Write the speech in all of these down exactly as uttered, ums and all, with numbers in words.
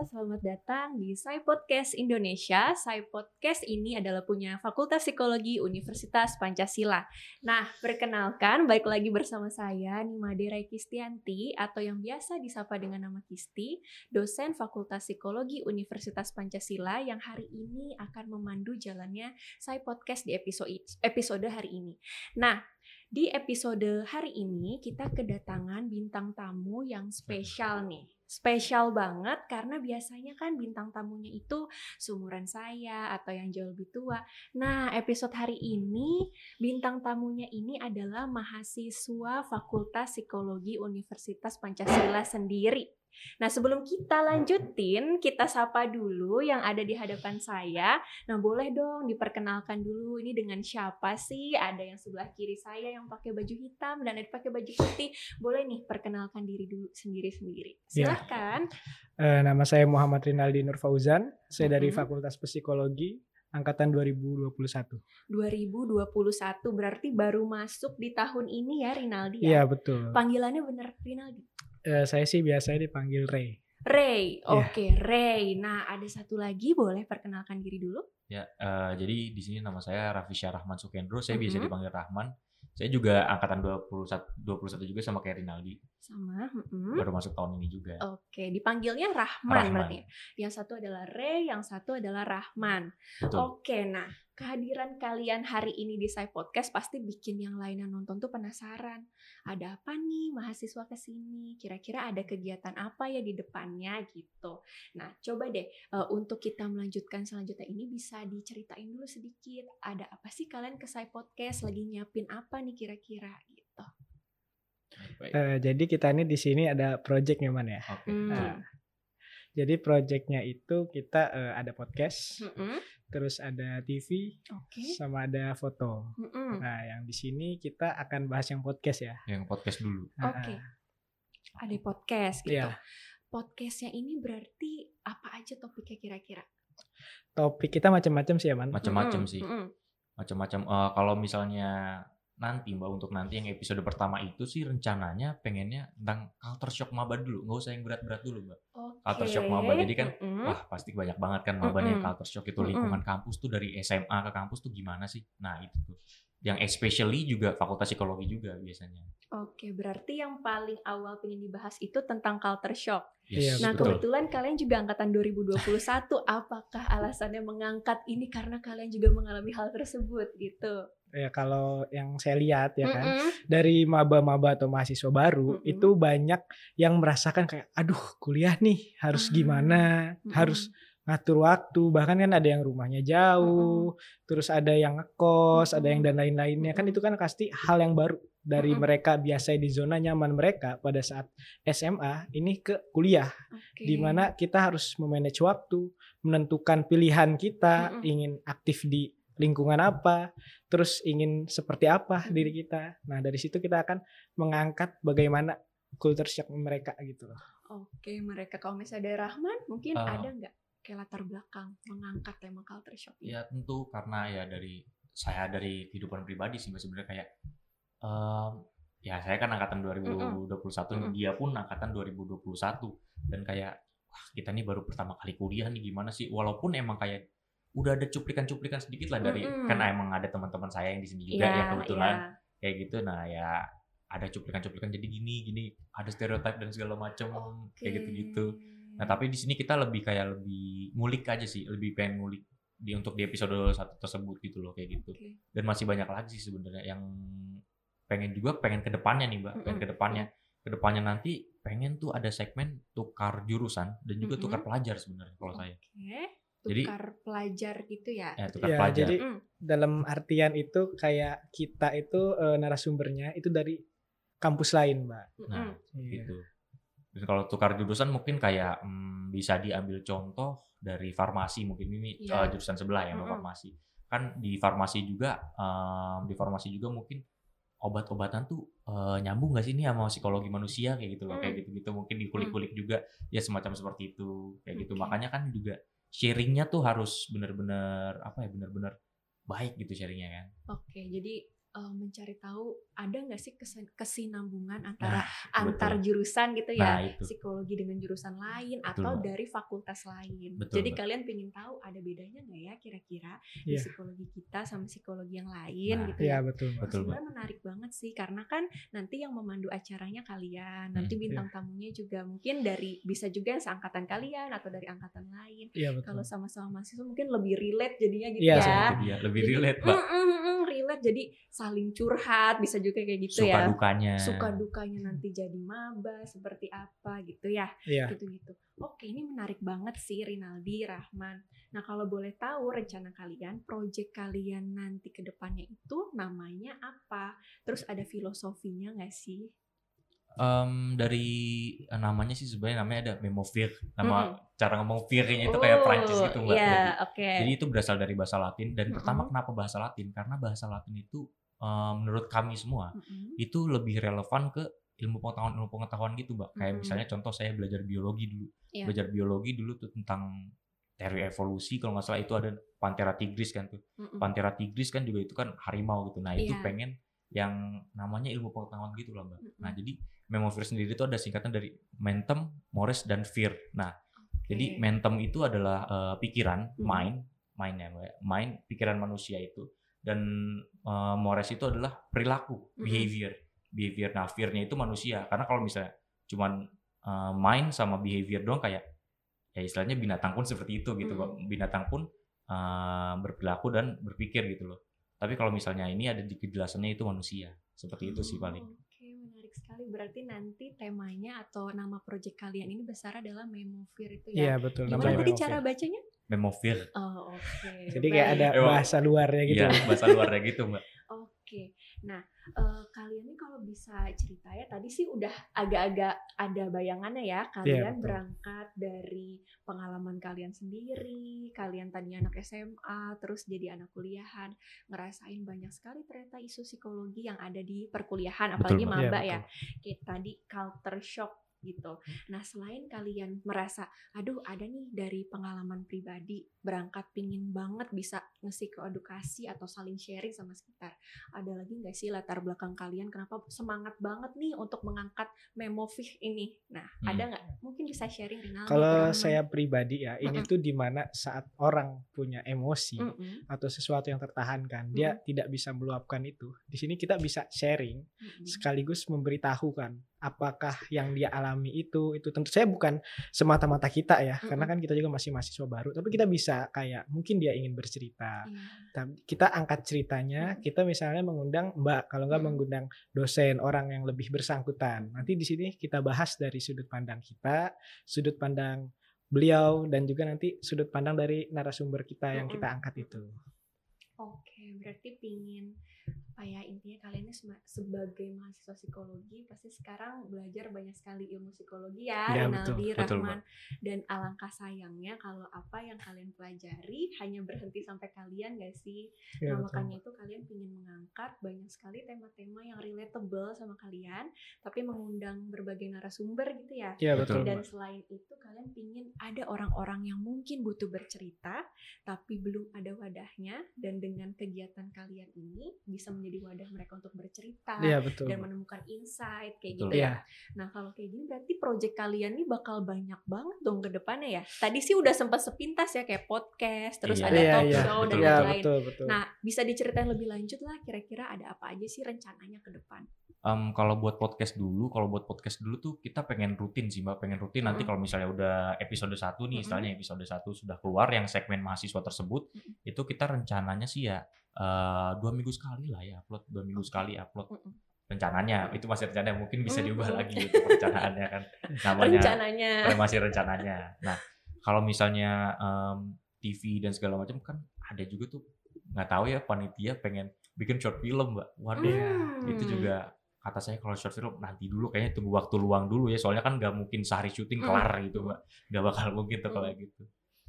Halo, selamat datang di PSYPODCAST Indonesia. PSYPODCAST ini adalah punya Fakultas Psikologi Universitas Pancasila. Nah, perkenalkan, balik lagi bersama saya Ni Made Rai Kistianti atau yang biasa disapa dengan nama Kisti, dosen Fakultas Psikologi Universitas Pancasila yang hari ini akan memandu jalannya PSYPODCAST di episode episode hari ini. Nah, di episode hari ini kita kedatangan bintang tamu yang spesial nih. Spesial banget karena biasanya kan bintang tamunya itu seumuran saya atau yang jauh lebih tua. Nah, episode hari ini bintang tamunya ini adalah mahasiswa Fakultas Psikologi Universitas Pancasila sendiri. Nah, sebelum kita lanjutin, kita sapa dulu yang ada di hadapan saya. Nah, boleh dong diperkenalkan dulu ini dengan siapa sih? Ada yang sebelah kiri saya yang pakai baju hitam dan ada yang pakai baju putih. Boleh nih perkenalkan diri dulu sendiri-sendiri. Silahkan. Ya. E, nama saya Muhammad Rinaldi Nurfauzan. Saya mm-hmm. dari Fakultas Psikologi angkatan dua ribu dua puluh satu. dua ribu dua puluh satu berarti baru masuk di tahun ini ya, Rinaldi ya? Iya, betul. Panggilannya bener Rinaldi? Uh, saya sih biasanya dipanggil Ray. Ray, oke okay, yeah. Ray. Nah, ada satu lagi, boleh perkenalkan diri dulu? Ya, uh, jadi di sini nama saya Rafi Syarif Rahman Sukendro. Saya mm-hmm. biasa dipanggil Rahman. Saya juga angkatan dua puluh satu juga sama kayak Rinaldi. Sama. Mm-hmm. Baru masuk tahun ini juga. Oke, okay, dipanggilnya Rahman, Rahman berarti. Yang satu adalah Ray, yang satu adalah Rahman. Betul. Oke, okay, nah kehadiran kalian hari ini di PSYPODCAST pasti bikin yang lain yang nonton tuh penasaran. Ada apa nih mahasiswa kesini? Kira-kira ada kegiatan apa ya di depannya gitu. Nah, coba deh uh, untuk kita melanjutkan selanjutnya ini bisa diceritain dulu sedikit. Ada apa sih kalian ke PSYPODCAST? Lagi nyiapin apa nih kira-kira gitu? Uh, jadi kita ini di sini ada project nih Man ya. Okay. Hmm. Nah, jadi projectnya itu kita uh, ada podcast. Mm-mm. Terus ada T V, okay. sama ada foto. Mm-mm. Nah, yang di sini kita akan bahas yang podcast ya. Yang podcast dulu. Oke. Okay. Ada podcast gitu. Yeah. Podcastnya ini berarti apa aja topiknya kira-kira? Topik kita macam-macam sih ya, Man. Macam-macam mm-hmm. sih. Mm-hmm. Macam-macam. Uh, kalau misalnya nanti Mbak untuk nanti yang episode pertama itu sih rencananya pengennya tentang culture shock maba dulu. Nggak usah yang berat-berat dulu Mbak. Okay. Culture shock maba. Jadi kan mm-hmm. wah pasti banyak banget kan mabanya mm-hmm. culture shock itu lingkungan mm-hmm. kampus tuh dari S M A ke kampus tuh gimana sih. Nah itu tuh. Yang especially juga fakultas psikologi juga biasanya. Oke, okay, berarti yang paling awal pengen dibahas itu tentang culture shock. Yes, nah betul. Kebetulan kalian juga angkatan dua ribu dua puluh satu. Apakah alasannya mengangkat ini karena kalian juga mengalami hal tersebut gitu? Ya kalau yang saya lihat ya kan mm-hmm. dari maba-maba atau mahasiswa baru mm-hmm. itu banyak yang merasakan kayak aduh kuliah nih harus mm-hmm. gimana mm-hmm. harus ngatur waktu, bahkan kan ada yang rumahnya jauh mm-hmm. terus ada yang ngekos mm-hmm. ada yang dan lain-lainnya mm-hmm. kan itu kan pasti hal yang baru dari mm-hmm. mereka biasa di zona nyaman mereka pada saat S M A ini ke kuliah okay. di mana kita harus memanage waktu, menentukan pilihan kita mm-hmm. ingin aktif di lingkungan apa, terus ingin seperti apa hmm. diri kita. Nah dari situ kita akan mengangkat bagaimana culture shock mereka gitu loh. Oke, mereka kalau misalnya ada Rahman mungkin uh, ada nggak kayak latar belakang mengangkat tema culture shock? Ya tentu karena ya dari saya dari kehidupan pribadi sih sebenarnya kayak um, ya saya kan angkatan dua ribu dua puluh satu, mm-hmm. dia pun angkatan dua ribu dua puluh satu dan kayak wah kita nih baru pertama kali kuliah nih gimana sih walaupun emang kayak udah ada cuplikan-cuplikan sedikit lah dari mm-hmm. kan emang ada teman-teman saya yang di sini juga yeah, ya kebetulan yeah. kayak gitu. Nah ya ada cuplikan-cuplikan jadi gini gini ada stereotip dan segala macam okay. kayak gitu-gitu. Nah tapi di sini kita lebih kayak lebih ngulik aja sih, lebih pengen ngulik di untuk di episode satu tersebut gitu loh kayak gitu. Okay. Dan masih banyak lagi sih sebenarnya yang pengen juga pengen ke depannya nih Mbak, mm-hmm. pengen ke depannya. Ke depannya nanti pengen tuh ada segmen tukar jurusan dan juga mm-hmm. tukar pelajar sebenarnya kalau okay. saya. Tukar jadi, pelajar gitu ya? Ya, tukar ya pelajar. Jadi mm. dalam artian itu kayak kita itu e, narasumbernya itu dari kampus lain Mbak. Nah mm. gitu. Dan kalau tukar jurusan mungkin kayak mm, bisa diambil contoh dari farmasi mungkin ini yeah. uh, jurusan sebelah ya mm-hmm. farmasi. Kan di farmasi juga um, di farmasi juga mungkin obat-obatan tuh uh, nyambung gak sih ini sama psikologi manusia kayak gitu loh mm. kayak gitu-gitu mungkin dikulik-kulik mm. juga ya semacam seperti itu kayak okay. gitu. Makanya kan juga sharingnya tuh harus benar-benar apa ya benar-benar baik gitu sharingnya kan. Oke, jadi uh, mencari tahu ada nggak sih kesinambungan antara nah, antar betul. jurusan gitu ya, nah, psikologi dengan jurusan lain betul. atau dari fakultas lain. Betul, Jadi betul. kalian pengen tahu ada bedanya nggak ya kira-kira yeah. di psikologi kita sama psikologi yang lain nah, gitu ya. Yeah, betul. Betul, sebenarnya betul. menarik banget sih karena kan nanti yang memandu acaranya kalian, nanti hmm, bintang yeah. tamunya juga mungkin dari bisa juga seangkatan kalian atau dari angkatan lain. Yeah, Kalau sama-sama mahasiswa mungkin lebih relate jadinya gitu yeah, ya. Iya, lebih jadi, relate, Pak. Mm, mm, mm, relate jadi saling curhat bisa juga kayak gitu suka ya. Suka dukanya. Suka dukanya nanti jadi maba seperti apa gitu ya. Yeah. Gitu-gitu. Oke, ini menarik banget sih Rinaldi Rahman. Nah, kalau boleh tahu rencana kalian, proyek kalian nanti ke depannya itu namanya apa? Terus ada filosofinya enggak sih? Um, dari uh, namanya sih sebenarnya namanya ada Memovir, nama mm-hmm. cara ngomong virnya itu oh, kayak Prancis gitu mbak. Yeah, jadi, okay. jadi itu berasal dari bahasa Latin. Dan mm-hmm. pertama kenapa bahasa Latin? Karena bahasa Latin itu um, menurut kami semua mm-hmm. itu lebih relevan ke ilmu pengetahuan ilmu pengetahuan gitu mbak. Kayak mm-hmm. misalnya contoh saya belajar biologi dulu, yeah. belajar biologi dulu tuh tentang teori evolusi kalau nggak salah itu ada Panthera tigris kan tuh, mm-hmm. Panthera tigris kan juga itu kan harimau gitu. Nah itu yeah. pengen yang namanya ilmu pengetahuan gitu lah mbak. Mm-hmm. Nah jadi Memovir sendiri itu ada singkatan dari mentem, mores, dan vir. Nah okay. jadi mentem itu adalah uh, pikiran, mm-hmm. mind, mind ya mbak, mind, pikiran manusia itu. Dan uh, mores itu adalah perilaku, mm-hmm. behavior, behavior. Nah virnya itu manusia. Karena kalau misalnya cuman uh, mind sama behavior doang kayak ya istilahnya binatang pun seperti itu gitu mbak. Mm-hmm. Binatang pun uh, berperilaku dan berpikir gitu loh. Tapi kalau misalnya ini ada di kejelasannya itu manusia. Seperti oh, itu sih paling. Oke, menarik sekali. Berarti nanti temanya atau nama proyek kalian ini besar adalah Memovir itu ya? Iya, betul. Gimana tadi cara bacanya? Memovir. Oh, oke. Okay. Jadi kayak ada bahasa luarnya gitu. Iya, bahasa luarnya gitu mbak. Oke. Okay. Nah, uh, kalian ini kalau bisa cerita ya, tadi sih udah agak-agak ada bayangannya ya. Kalian yeah, berangkat dari pengalaman kalian sendiri, kalian tadinya anak S M A, terus jadi anak kuliahan, ngerasain banyak sekali ternyata isu psikologi yang ada di perkuliahan, apalagi betul, maba yeah, ya. Kayak tadi culture shock gitu. Nah selain kalian merasa aduh ada nih dari pengalaman pribadi berangkat pingin banget bisa nge-psikoedukasi atau saling sharing sama sekitar, ada lagi gak sih latar belakang kalian kenapa semangat banget nih untuk mengangkat Memovir ini? Nah hmm. ada gak? Mungkin bisa sharing Rinaldi. Kalau saya pribadi ya ini mm-hmm. tuh dimana saat orang punya emosi mm-hmm. atau sesuatu yang tertahankan dia mm-hmm. tidak bisa meluapkan itu, di sini kita bisa sharing mm-hmm. sekaligus memberitahukan apakah yang dia alami itu itu tentu saya bukan semata-mata kita ya, mm-hmm. karena kan kita juga masih mahasiswa baru, tapi kita bisa kayak mungkin dia ingin bercerita, mm-hmm. kita angkat ceritanya, kita misalnya mengundang Mbak, kalau nggak mm-hmm. mengundang dosen, orang yang lebih bersangkutan, nanti di sini kita bahas dari sudut pandang kita, sudut pandang beliau, dan juga nanti sudut pandang dari narasumber kita yang mm-hmm. kita angkat itu. Oke, berarti pingin apa ya, intinya kalian ini sebagai mahasiswa psikologi pasti sekarang belajar banyak sekali ilmu psikologi ya, ya Rinaldi Rahman, betul, dan alangkah sayangnya kalau apa yang kalian pelajari hanya berhenti sampai kalian gak sih? Ya, nah betul, makanya itu kalian ingin mengangkat banyak sekali tema-tema yang relatable sama kalian tapi mengundang berbagai narasumber gitu ya, ya betul, dan selain itu kalian ingin ada orang-orang yang mungkin butuh bercerita tapi belum ada wadahnya, dan dengan kegiatan kalian ini bisa menjadi wadah mereka untuk bercerita ya, dan menemukan insight kayak betul, gitu ya. Nah kalau kayak gini berarti proyek kalian ini bakal banyak banget dong ke depannya ya. Tadi sih udah sempat sepintas ya kayak podcast, terus ya, ada ya, talk ya, show betul, dan ya, lain-lain. Betul, betul. Nah bisa diceritain lebih lanjut lah kira-kira ada apa aja sih rencananya ke depan? Um, kalau buat podcast dulu, kalau buat podcast dulu tuh kita pengen rutin sih mbak, pengen rutin mm-hmm. nanti kalau misalnya udah episode satu nih, istilahnya mm-hmm. episode satu sudah keluar yang segmen mahasiswa tersebut, mm-hmm. itu kita rencananya sih ya. Uh, dua minggu sekali lah ya upload, dua minggu sekali upload rencananya, itu masih rencananya, mungkin bisa diubah lagi itu rencanaannya kan namanya, rencananya masih rencananya. Nah kalau misalnya um, T V dan segala macam kan ada juga tuh, nggak tahu ya panitia pengen bikin short film mbak, waduh hmm. itu juga kata saya kalau short film nanti dulu kayaknya, tunggu waktu luang dulu ya, soalnya kan nggak mungkin sehari syuting kelar hmm. gitu mbak, nggak bakal mungkin tuh kalau hmm. gitu.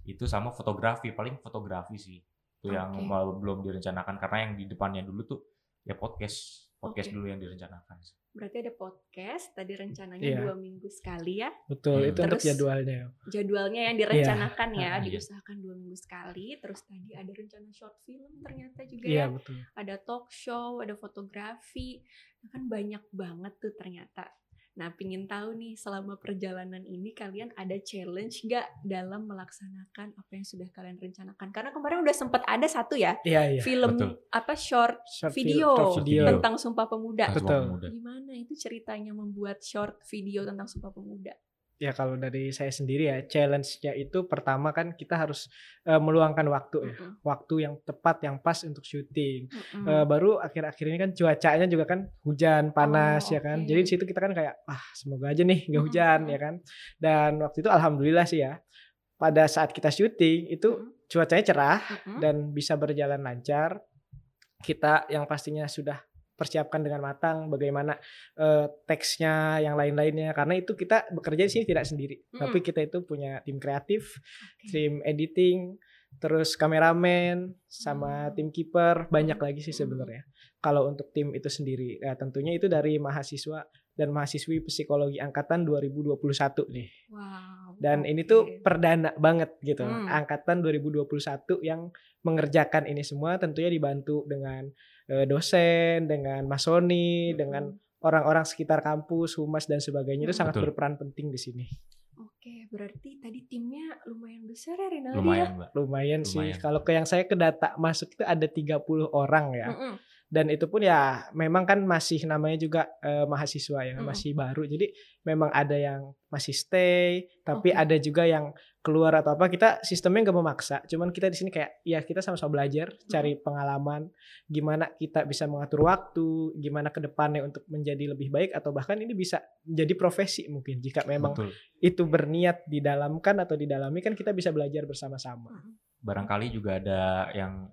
Itu sama fotografi, paling fotografi sih itu yang okay. belum direncanakan, karena yang di depannya dulu tuh ya podcast podcast okay. dulu yang direncanakan. Berarti ada podcast tadi rencananya yeah. dua minggu sekali ya? Betul, hmm. itu terus, untuk jadwalnya. Jadwalnya yang direncanakan yeah. ya, diusahakan yeah. dua minggu sekali. Terus tadi ada rencana short film ternyata juga yeah, ya. Betul. Ada talk show, ada fotografi. Kan banyak banget tuh ternyata. Nah, pingin tahu nih selama perjalanan ini kalian ada challenge nggak dalam melaksanakan apa yang sudah kalian rencanakan? Karena kemarin udah sempat ada satu ya, iya, iya, film betul. apa short, short video, film, video tentang Sumpah Pemuda. Betul. Gimana itu ceritanya membuat short video tentang Sumpah Pemuda? Ya kalau dari saya sendiri ya, challenge-nya itu pertama kan kita harus uh, meluangkan waktu ya. Mm-hmm. Waktu yang tepat, yang pas untuk syuting. Mm-hmm. uh, Baru akhir-akhir ini kan cuacanya juga kan hujan, panas oh, ya kan okay. Jadi di situ kita kan kayak, ah semoga aja nih gak hujan mm-hmm. ya kan. Dan waktu itu alhamdulillah sih ya, pada saat kita syuting itu mm-hmm. cuacanya cerah mm-hmm. dan bisa berjalan lancar. Kita yang pastinya sudah persiapkan dengan matang bagaimana uh, teksnya yang lain-lainnya, karena itu kita bekerja di sini tidak sendiri mm-hmm. tapi kita itu punya tim kreatif okay. tim editing, terus kameramen sama mm. tim keeper, banyak mm. lagi sih sebenarnya mm. kalau untuk tim itu sendiri. Nah, tentunya itu dari mahasiswa dan mahasiswi psikologi angkatan dua ribu dua puluh satu nih wow, dan okay. ini tuh perdana banget gitu mm. angkatan dua ribu dua puluh satu yang mengerjakan ini semua, tentunya dibantu dengan dosen, dengan Mas Soni, hmm. dengan orang-orang sekitar kampus, humas dan sebagainya. Itu sangat Betul. berperan penting di sini. Oke, berarti tadi timnya lumayan besar ya Rinaldi? Lumayan, ya? lumayan sih. Lumayan. Kalau ke yang saya ke data masuk itu ada tiga puluh orang ya. Mm-mm. Dan itu pun ya memang kan masih namanya juga eh, mahasiswa ya, mm. masih baru. Jadi memang ada yang masih stay, tapi okay. ada juga yang keluar atau apa. Kita sistemnya nggak memaksa, cuman kita di sini kayak ya kita sama-sama belajar, mm. cari pengalaman, gimana kita bisa mengatur waktu, gimana ke depannya untuk menjadi lebih baik atau bahkan ini bisa jadi profesi mungkin jika memang Betul. itu berniat didalamkan atau didalami kan kita bisa belajar bersama-sama. Barangkali juga ada yang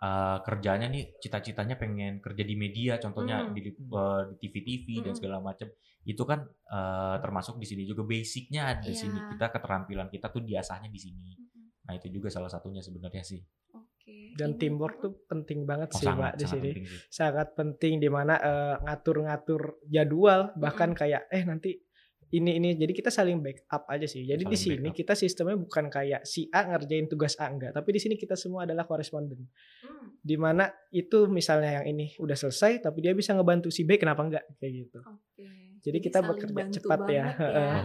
Uh, kerjanya nih cita-citanya pengen kerja di media contohnya mm. di, uh, di T V-T V mm. dan segala macam, itu kan uh, termasuk di sini juga basicnya ada yeah. di sini, kita keterampilan kita tuh diasahnya di sini mm. nah itu juga salah satunya sebenarnya sih. Okay. Dan teamwork tuh penting banget oh, sih sangat, Pak di sini penting sih. Sangat penting dimana uh, ngatur-ngatur jadwal bahkan mm. kayak eh nanti ini ini jadi kita saling backup aja sih. Jadi di sini kita sistemnya bukan kayak si A ngerjain tugas A enggak, tapi di sini kita semua adalah koresponden. Hmm. Di mana itu misalnya yang ini udah selesai tapi dia bisa ngebantu si B, kenapa enggak kayak gitu. Oke. Jadi, jadi kita bekerja cepat ya.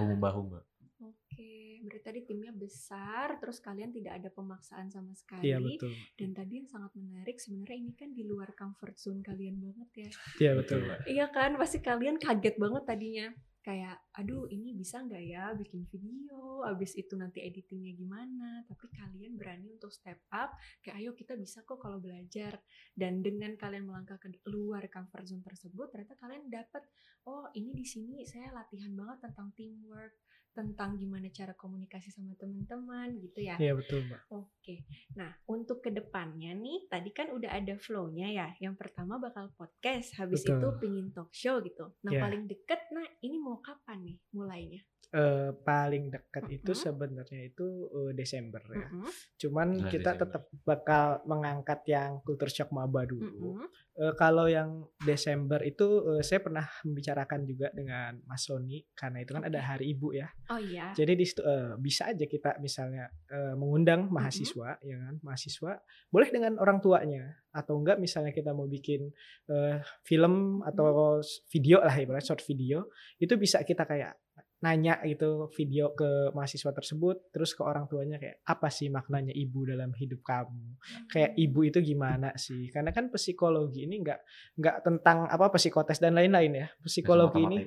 Bahu-membahu, Mbak. Oke, berarti tadi timnya besar, terus kalian tidak ada pemaksaan sama sekali. Iya, betul. Dan tadi yang sangat menarik sebenarnya ini kan di luar comfort zone kalian banget ya. Iya, betul, Mbak. Iya kan? Pasti kalian kaget banget tadinya. Kayak, aduh ini bisa nggak ya bikin video, abis itu nanti editingnya gimana. Tapi kalian berani untuk step up, kayak ayo kita bisa kok kalau belajar. Dan dengan kalian melangkah ke luar comfort zone tersebut, ternyata kalian dapat, oh ini di sini saya latihan banget tentang teamwork, tentang gimana cara komunikasi sama teman-teman gitu ya. Iya betul Mbak. Oke, nah untuk kedepannya nih, tadi kan udah ada flow-nya ya. Yang pertama bakal podcast, habis betul. itu pingin talk show gitu. Nah yeah. paling deket, nah ini mau kapan nih mulainya? Uh, paling dekat uh-huh. itu sebenarnya itu uh, Desember ya. Uh-huh. Cuman nah, kita Desember. tetap bakal mengangkat yang kultur shock maba dulu. Uh-huh. Uh, kalau yang Desember itu uh, saya pernah membicarakan juga dengan Mas Soni karena itu kan okay. ada Hari Ibu ya. Oh iya. Jadi di situ uh, bisa aja kita misalnya uh, mengundang mahasiswa mm-hmm. ya kan, mahasiswa boleh dengan orang tuanya atau enggak misalnya kita mau bikin uh, film atau mm-hmm. video lah ibaratnya short video, itu bisa kita kayak nanya gitu video ke mahasiswa tersebut, terus ke orang tuanya kayak apa sih maknanya ibu dalam hidup kamu, hmm. kayak ibu itu gimana sih, karena kan psikologi ini nggak nggak tentang apa psikotes dan lain-lain ya, psikologi ini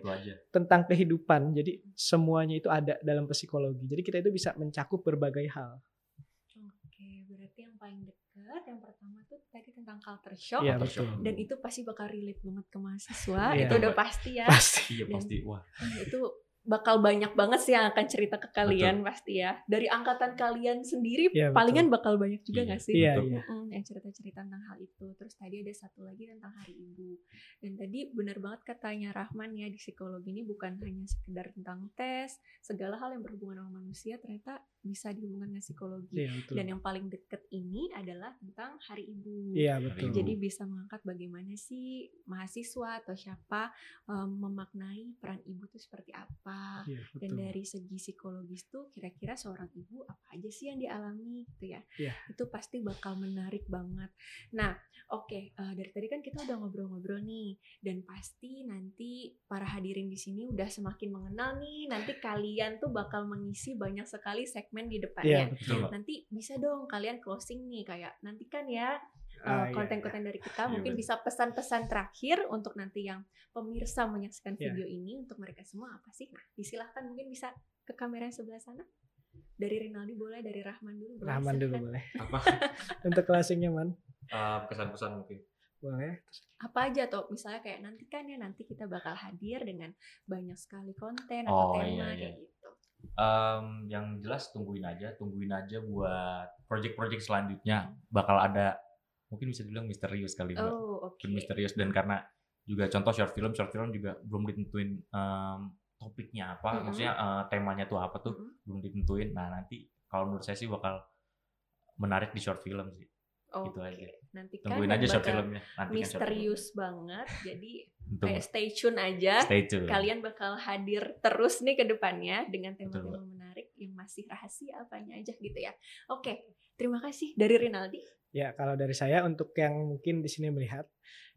tentang kehidupan, jadi semuanya itu ada dalam psikologi, jadi kita itu bisa mencakup berbagai hal. Oke, berarti yang paling dekat yang pertama tuh tadi tentang culture shock ya, dan itu pasti bakal relate banget ke mahasiswa ya, itu udah pasti ya pasti ya pasti wah itu bakal banyak banget sih yang akan cerita ke kalian. Betul. Pasti ya. Dari angkatan kalian sendiri ya, palingan bakal banyak juga nggak sih? Iya. Ya. Hmm, yang cerita-cerita tentang hal itu. Terus tadi ada satu lagi tentang Hari Ibu. Dan tadi benar banget katanya Rahman ya, di psikologi ini bukan hanya sekedar tentang tes, segala hal yang berhubungan sama manusia ternyata bisa dihubungkan dengan psikologi. Ya, dan yang paling deket ini adalah tentang Hari Ibu. Iya betul. Jadi bisa mengangkat bagaimana sih mahasiswa atau siapa um, memaknai peran ibu itu seperti apa. Ya, dan dari segi psikologis tuh kira-kira seorang ibu apa aja sih yang dialami gitu ya, ya. Itu pasti bakal menarik banget. Nah oke okay, uh, dari tadi kan kita udah ngobrol-ngobrol nih, dan pasti nanti para hadirin di sini udah semakin mengenal nih, nanti kalian tuh bakal mengisi banyak sekali segmen di depannya ya, nanti bisa dong kalian closing nih kayak nanti kan ya Uh, ah, konten-konten iya. dari kita mungkin iya, bisa pesan-pesan terakhir untuk nanti yang pemirsa menyaksikan video yeah. ini, untuk mereka semua apa sih? Nah, disilahkan mungkin bisa ke kamera yang sebelah sana. Dari Rinaldi boleh, dari Rahman dulu. Boleh, Rahman dulu boleh. Apa? Untuk closingnya Man? Uh, pesan-pesan mungkin. Boleh. Apa aja toh? Misalnya kayak nanti kan ya, nanti kita bakal hadir dengan banyak sekali konten atau oh, tema iya, iya. kayak gitu. Um, yang jelas tungguin aja, tungguin aja buat project-project selanjutnya hmm. bakal ada. Mungkin bisa dibilang misterius kali Mbak. Oh, okay. Misterius, dan karena juga contoh short film, short film juga belum ditentuin um, topiknya apa, mm-hmm. maksudnya uh, temanya tuh apa tuh mm-hmm. belum ditentuin. Nah nanti kalau menurut saya sih bakal menarik di short film sih. Oh, gitu okay. aja. Nanti kan tungguin aja short filmnya. Nanti misterius short film. Banget, jadi kayak stay tune aja. Stay tune. Kalian bakal hadir terus nih ke depannya dengan tema-tema Betul. menarik yang masih rahasia apanya aja gitu ya. Oke, okay. Terima kasih dari Rinaldi. Ya, kalau dari saya untuk yang mungkin di sini melihat,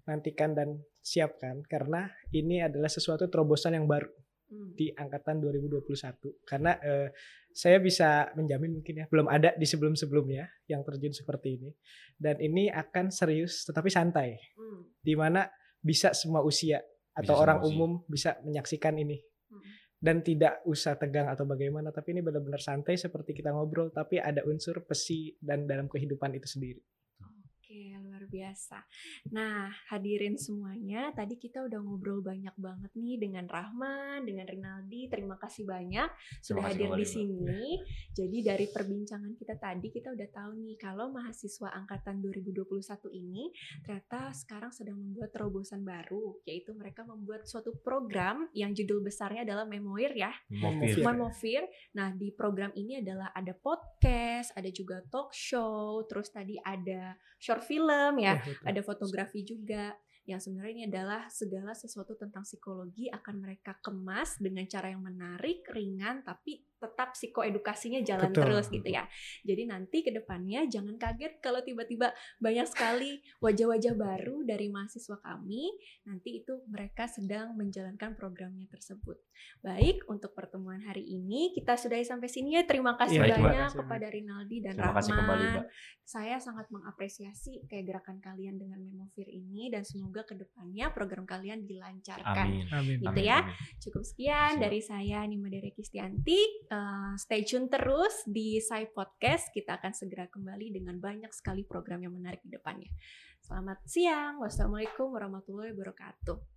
nantikan dan siapkan karena ini adalah sesuatu terobosan yang baru hmm. di angkatan dua ribu dua puluh satu. Karena eh, saya bisa menjamin mungkin ya belum ada di sebelum-sebelumnya yang terjun seperti ini. Dan ini akan serius tetapi santai. Hmm. Di mana bisa semua usia atau bisa orang usia. umum bisa menyaksikan ini. Hmm. Dan tidak usah tegang atau bagaimana, tapi ini benar-benar santai seperti kita ngobrol, tapi ada unsur pesi dan dalam kehidupan itu sendiri. Oke, luar biasa. Nah, hadirin semuanya, tadi kita udah ngobrol banyak banget nih dengan Rahman, dengan Rinaldi. Terima kasih banyak sudah hadir di sini. Jadi dari perbincangan kita tadi, kita udah tahu nih kalau mahasiswa angkatan dua ribu dua puluh satu ini ternyata sekarang sedang membuat terobosan baru, yaitu mereka membuat suatu program yang judul besarnya adalah Memovir ya. Memovir. Nah, di program ini adalah ada podcast, ada juga talk show, terus tadi ada short film ya, oh, ada fotografi juga. Yang sebenarnya ini adalah segala sesuatu tentang psikologi akan mereka kemas dengan cara yang menarik, ringan, tapi tetap psikoedukasinya jalan Betul. terus gitu ya. Jadi nanti ke depannya jangan kaget kalau tiba-tiba banyak sekali wajah-wajah baru dari mahasiswa kami. Nanti itu mereka sedang menjalankan programnya tersebut. Baik, untuk pertemuan hari ini kita sudahi sampai sini ya. Terima kasih ya, banyak kepada Rinaldi dan terima Rahman. Kembali, saya sangat mengapresiasi kayak gerakan kalian dengan Memovir ini, dan semoga Semoga kedepannya program kalian dilancarkan. Amin. Amin. Gitu ya. Amin. Cukup sekian Siap. dari saya, Ni Made Rai Kistianti. Uh, stay tune terus di Psy Podcast. Kita akan segera kembali dengan banyak sekali program yang menarik di depannya. Selamat siang. Wassalamualaikum warahmatullahi wabarakatuh.